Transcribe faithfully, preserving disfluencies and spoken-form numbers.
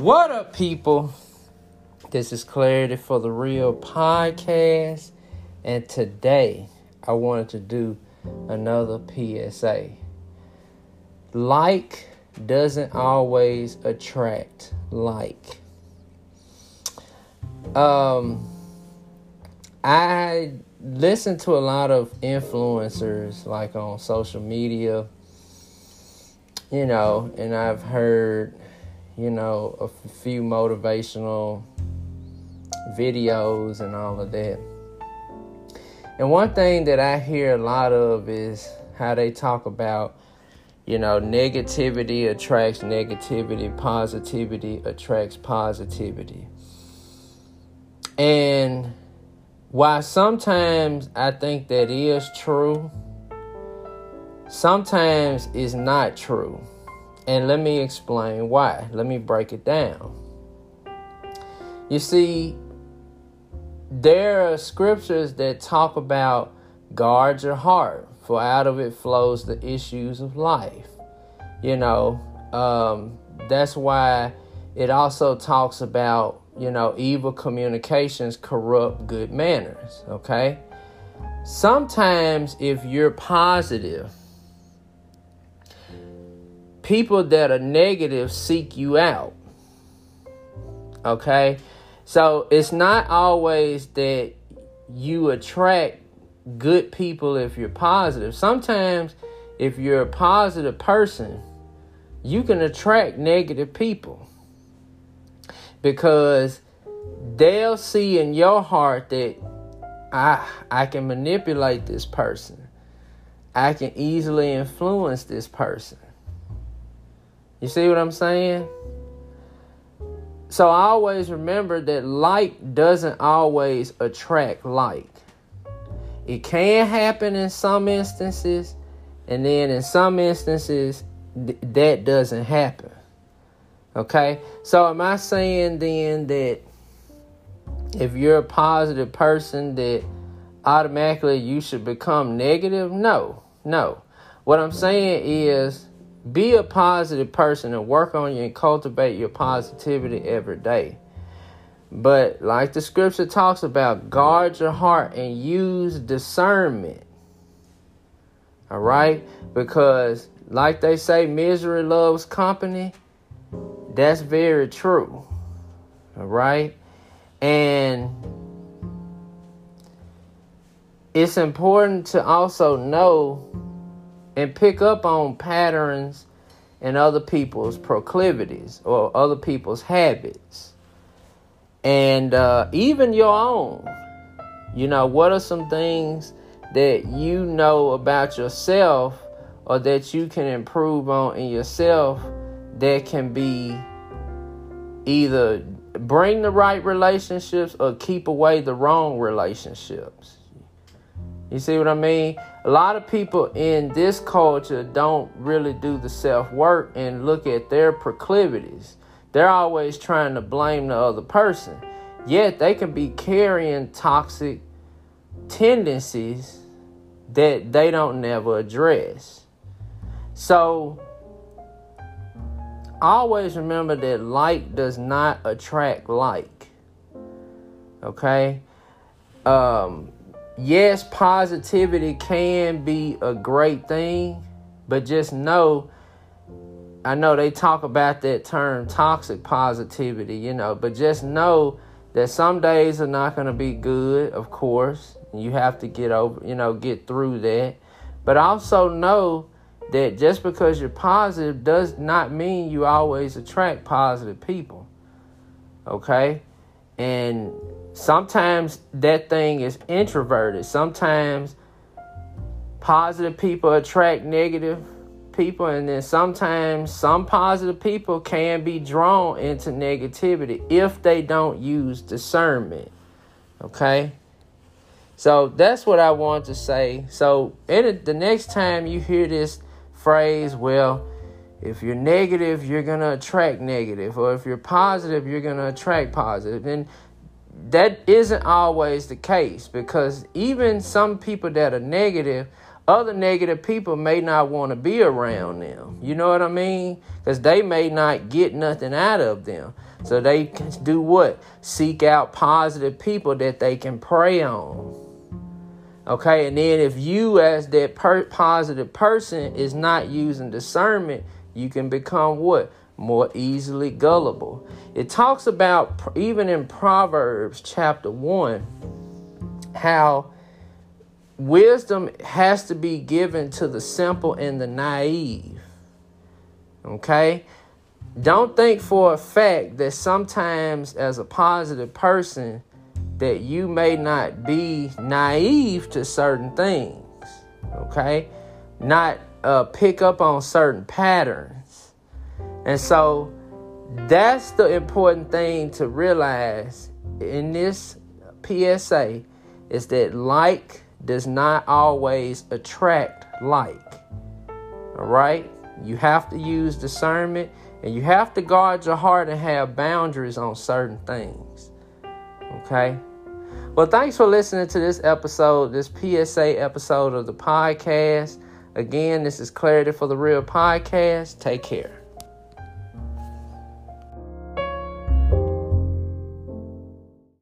What up, people? This is Clarity for the Real podcast, and today I wanted to do another P S A. Like doesn't always attract like. Um, I listen to a lot of influencers, like on social media, you know, and I've heard, you know, a f- few motivational videos and all of that. And one thing that I hear a lot of is how they talk about, you know, negativity attracts negativity, positivity attracts positivity. And while sometimes I think that is true, sometimes it's not true. And let me explain why. Let me break it down. You see, there are scriptures that talk about guard your heart, for out of it flows the issues of life. You know, um, that's why it also talks about, you know, evil communications corrupt good manners, okay? Sometimes if you're positive, people that are negative seek you out, okay? So it's not always that you attract good people if you're positive. Sometimes if you're a positive person, you can attract negative people because they'll see in your heart that I, I can manipulate this person. I can easily influence this person. You see what I'm saying? So I always remember that like doesn't always attract like. It can happen in some instances, and then in some instances, th- that doesn't happen. Okay? So am I saying then that if you're a positive person that automatically you should become negative? No, no. What I'm saying is, be a positive person and work on you and cultivate your positivity every day. But like the scripture talks about, guard your heart and use discernment. All right? Because like they say, misery loves company. That's very true. All right? And it's important to also know and pick up on patterns and other people's proclivities or other people's habits. And uh, even your own. You know, what are some things that you know about yourself or that you can improve on in yourself that can be either bring the right relationships or keep away the wrong relationships? You see what I mean? A lot of people in this culture don't really do the self-work and look at their proclivities. They're always trying to blame the other person. Yet they can be carrying toxic tendencies that they don't never address. So, always remember that like does not attract like. Okay? Um... Yes, positivity can be a great thing, but just know, I know they talk about that term toxic positivity, you know, but just know that some days are not going to be good, of course. You have to get over, you know, get through that. But also know that just because you're positive does not mean you always attract positive people, okay? And sometimes that thing is introverted. Sometimes positive people attract negative people. And then sometimes some positive people can be drawn into negativity if they don't use discernment. Okay? So that's what I want to say. So in the next time you hear this phrase, well, if you're negative, you're going to attract negative. Or if you're positive, you're going to attract positive. And that isn't always the case, because even some people that are negative, other negative people may not want to be around them. You know what I mean? Because they may not get nothing out of them. So they can do what? Seek out positive people that they can prey on. Okay, and then if you as that per- positive person is not using discernment, you can become what? More easily gullible. It talks about, even in Proverbs chapter one, how wisdom has to be given to the simple and the naive. Okay? Don't think for a fact that sometimes as a positive person that you may not be naive to certain things. Okay? Not uh, pick up on certain patterns. And so that's the important thing to realize in this P S A, is that like does not always attract like. All right? You have to use discernment, and you have to guard your heart and have boundaries on certain things. Okay? Well, thanks for listening to this episode, this P S A episode of the podcast. Again, this is Clarity for the Real Podcast. Take care.